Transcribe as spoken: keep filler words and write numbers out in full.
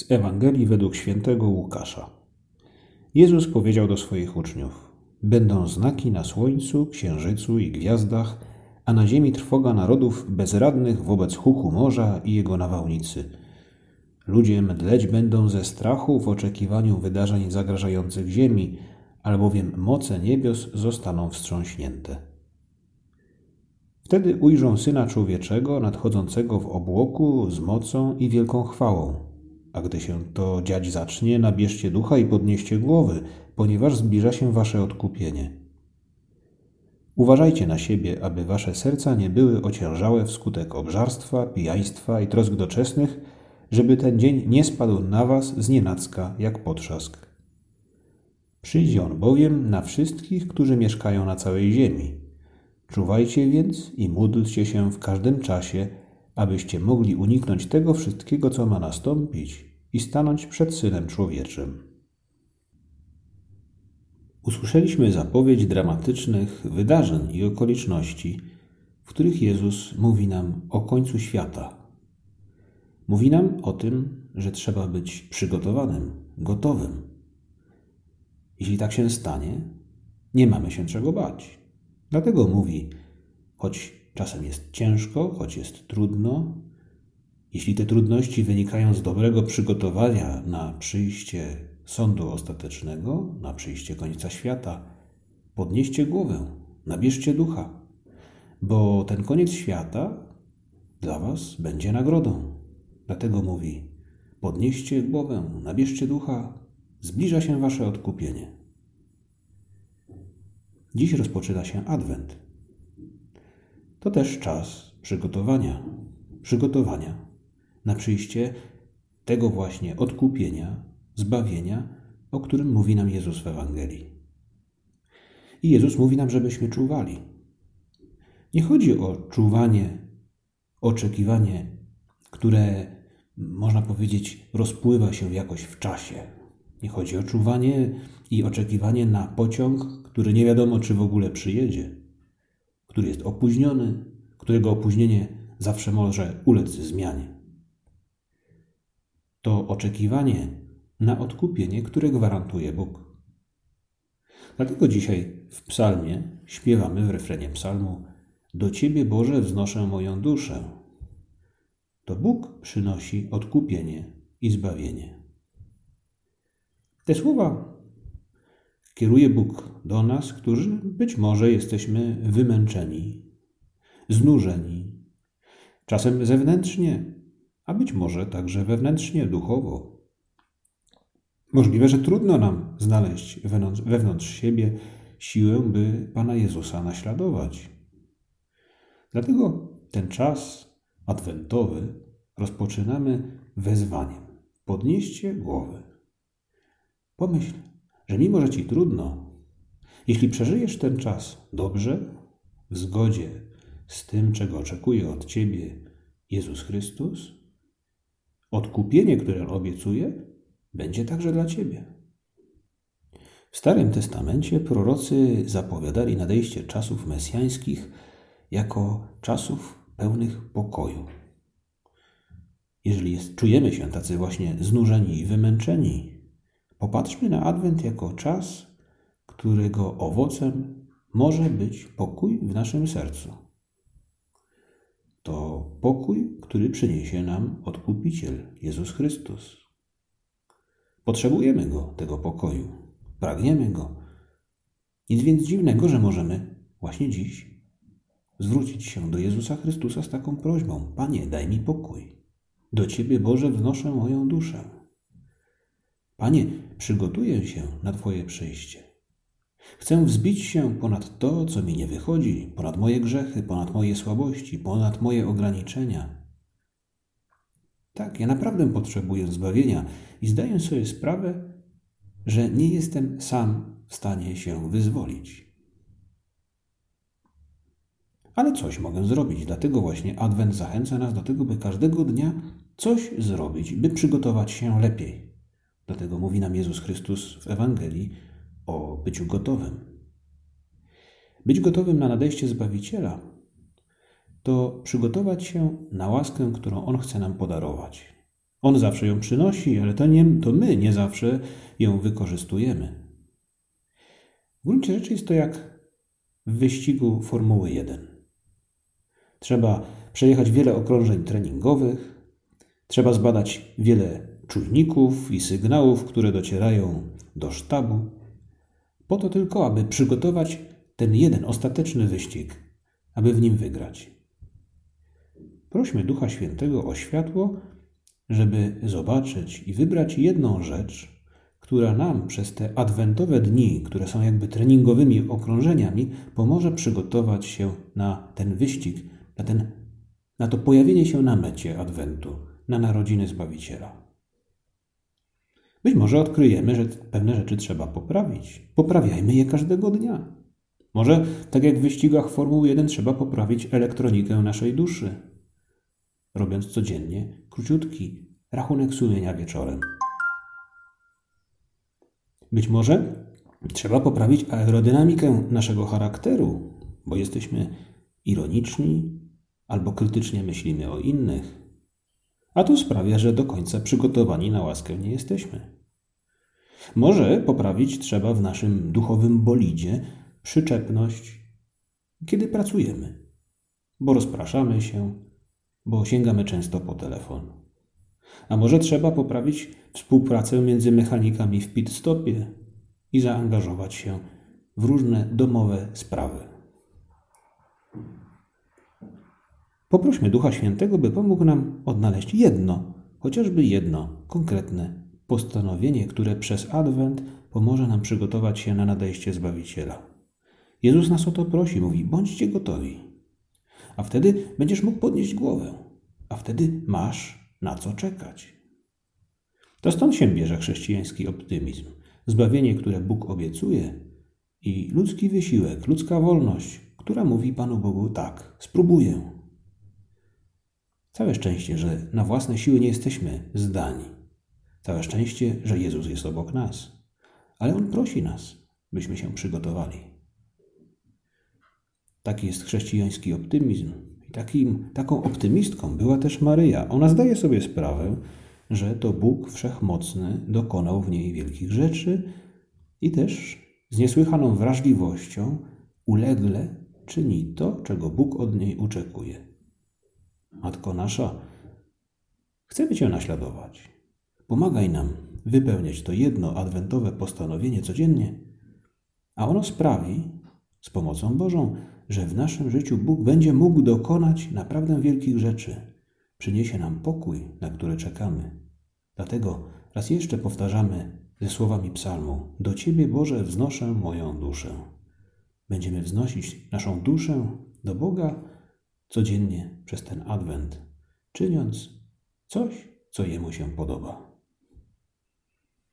Z Ewangelii według świętego Łukasza. Jezus powiedział do swoich uczniów: będą znaki na słońcu, księżycu i gwiazdach, a na ziemi trwoga narodów bezradnych wobec huku morza i jego nawałnicy. Ludzie mdleć będą ze strachu w oczekiwaniu wydarzeń zagrażających ziemi, albowiem moce niebios zostaną wstrząśnięte. Wtedy ujrzą Syna Człowieczego nadchodzącego w obłoku z mocą i wielką chwałą. A gdy się to dziać zacznie, nabierzcie ducha i podnieście głowy, ponieważ zbliża się wasze odkupienie. Uważajcie na siebie, aby wasze serca nie były ociężałe wskutek obżarstwa, pijaństwa i trosk doczesnych, żeby ten dzień nie spadł na was znienacka jak potrzask. Przyjdzie on bowiem na wszystkich, którzy mieszkają na całej ziemi. Czuwajcie więc i módlcie się w każdym czasie, abyście mogli uniknąć tego wszystkiego, co ma nastąpić i stanąć przed Synem Człowieczym. Usłyszeliśmy zapowiedź dramatycznych wydarzeń i okoliczności, w których Jezus mówi nam o końcu świata. Mówi nam o tym, że trzeba być przygotowanym, gotowym. Jeśli tak się stanie, nie mamy się czego bać. Dlatego mówi, choć czasem jest ciężko, choć jest trudno, jeśli te trudności wynikają z dobrego przygotowania na przyjście sądu ostatecznego, na przyjście końca świata, podnieście głowę, nabierzcie ducha, bo ten koniec świata dla was będzie nagrodą. Dlatego mówi, podnieście głowę, nabierzcie ducha, zbliża się wasze odkupienie. Dziś rozpoczyna się Adwent. To też czas przygotowania, przygotowania na przyjście tego właśnie odkupienia, zbawienia, o którym mówi nam Jezus w Ewangelii. I Jezus mówi nam, żebyśmy czuwali. Nie chodzi o czuwanie, oczekiwanie, które, można powiedzieć, rozpływa się jakoś w czasie. Nie chodzi o czuwanie i oczekiwanie na pociąg, który nie wiadomo, czy w ogóle przyjedzie, który jest opóźniony, którego opóźnienie zawsze może ulec zmianie. To oczekiwanie na odkupienie, które gwarantuje Bóg. Dlatego dzisiaj w psalmie śpiewamy w refrenie psalmu: do Ciebie, Boże, wznoszę moją duszę. To Bóg przynosi odkupienie i zbawienie. Te słowa kieruje Bóg do nas, którzy być może jesteśmy wymęczeni, znużeni, czasem zewnętrznie, a być może także wewnętrznie, duchowo. Możliwe, że trudno nam znaleźć wewnątrz, wewnątrz siebie siłę, by Pana Jezusa naśladować. Dlatego ten czas adwentowy rozpoczynamy wezwaniem. Podnieście głowy. Pomyśl, że mimo, że ci trudno, jeśli przeżyjesz ten czas dobrze, w zgodzie z tym, czego oczekuje od ciebie Jezus Chrystus, odkupienie, które On obiecuje, będzie także dla ciebie. W Starym Testamencie prorocy zapowiadali nadejście czasów mesjańskich jako czasów pełnych pokoju. Jeżeli jest, czujemy się tacy właśnie znużeni i wymęczeni, popatrzmy na Adwent jako czas, którego owocem może być pokój w naszym sercu. To pokój, który przyniesie nam Odkupiciel, Jezus Chrystus. Potrzebujemy Go, tego pokoju. Pragniemy Go. Nic więc dziwnego, że możemy właśnie dziś zwrócić się do Jezusa Chrystusa z taką prośbą: Panie, daj mi pokój. Do Ciebie, Boże, wnoszę moją duszę. Panie, przygotuję się na Twoje przyjście. Chcę wzbić się ponad to, co mi nie wychodzi, ponad moje grzechy, ponad moje słabości, ponad moje ograniczenia. Tak, ja naprawdę potrzebuję zbawienia i zdaję sobie sprawę, że nie jestem sam w stanie się wyzwolić. Ale coś mogę zrobić, dlatego właśnie Adwent zachęca nas do tego, by każdego dnia coś zrobić, by przygotować się lepiej. Dlatego mówi nam Jezus Chrystus w Ewangelii o byciu gotowym. Być gotowym na nadejście Zbawiciela to przygotować się na łaskę, którą On chce nam podarować. On zawsze ją przynosi, ale to, nie, to my nie zawsze ją wykorzystujemy. W gruncie rzeczy jest to jak w wyścigu Formuły jeden. Trzeba przejechać wiele okrążeń treningowych, trzeba zbadać wiele czujników i sygnałów, które docierają do sztabu, po to tylko, aby przygotować ten jeden ostateczny wyścig, aby w nim wygrać. Prośmy Ducha Świętego o światło, żeby zobaczyć i wybrać jedną rzecz, która nam przez te adwentowe dni, które są jakby treningowymi okrążeniami, pomoże przygotować się na ten wyścig, na, ten, na to pojawienie się na mecie adwentu, na narodziny Zbawiciela. Być może odkryjemy, że pewne rzeczy trzeba poprawić. Poprawiajmy je każdego dnia. Może, tak jak w wyścigach Formuły jeden, trzeba poprawić elektronikę naszej duszy, robiąc codziennie króciutki rachunek sumienia wieczorem. Być może trzeba poprawić aerodynamikę naszego charakteru, bo jesteśmy ironiczni albo krytycznie myślimy o innych. A to sprawia, że do końca przygotowani na łaskę nie jesteśmy. Może poprawić trzeba w naszym duchowym bolidzie przyczepność, kiedy pracujemy, bo rozpraszamy się, bo sięgamy często po telefon. A może trzeba poprawić współpracę między mechanikami w pit-stopie i zaangażować się w różne domowe sprawy. Poprośmy Ducha Świętego, by pomógł nam odnaleźć jedno, chociażby jedno konkretne postanowienie, które przez Adwent pomoże nam przygotować się na nadejście Zbawiciela. Jezus nas o to prosi, mówi: bądźcie gotowi. A wtedy będziesz mógł podnieść głowę, a wtedy masz na co czekać. To stąd się bierze chrześcijański optymizm. Zbawienie, które Bóg obiecuje, i ludzki wysiłek, ludzka wolność, która mówi Panu Bogu: tak, spróbuję. Całe szczęście, że na własne siły nie jesteśmy zdani. Całe szczęście, że Jezus jest obok nas. Ale On prosi nas, byśmy się przygotowali. Taki jest chrześcijański optymizm. I takim, taką optymistką była też Maryja. Ona zdaje sobie sprawę, że to Bóg Wszechmocny dokonał w niej wielkich rzeczy i też z niesłychaną wrażliwością ulegle czyni to, czego Bóg od niej oczekuje. Matko nasza, chcemy Cię naśladować. Pomagaj nam wypełniać to jedno adwentowe postanowienie codziennie, a ono sprawi, z pomocą Bożą, że w naszym życiu Bóg będzie mógł dokonać naprawdę wielkich rzeczy. Przyniesie nam pokój, na który czekamy. Dlatego raz jeszcze powtarzamy ze słowami psalmu: do Ciebie, Boże, wznoszę moją duszę. Będziemy wznosić naszą duszę do Boga codziennie przez ten Adwent, czyniąc coś, co Jemu się podoba.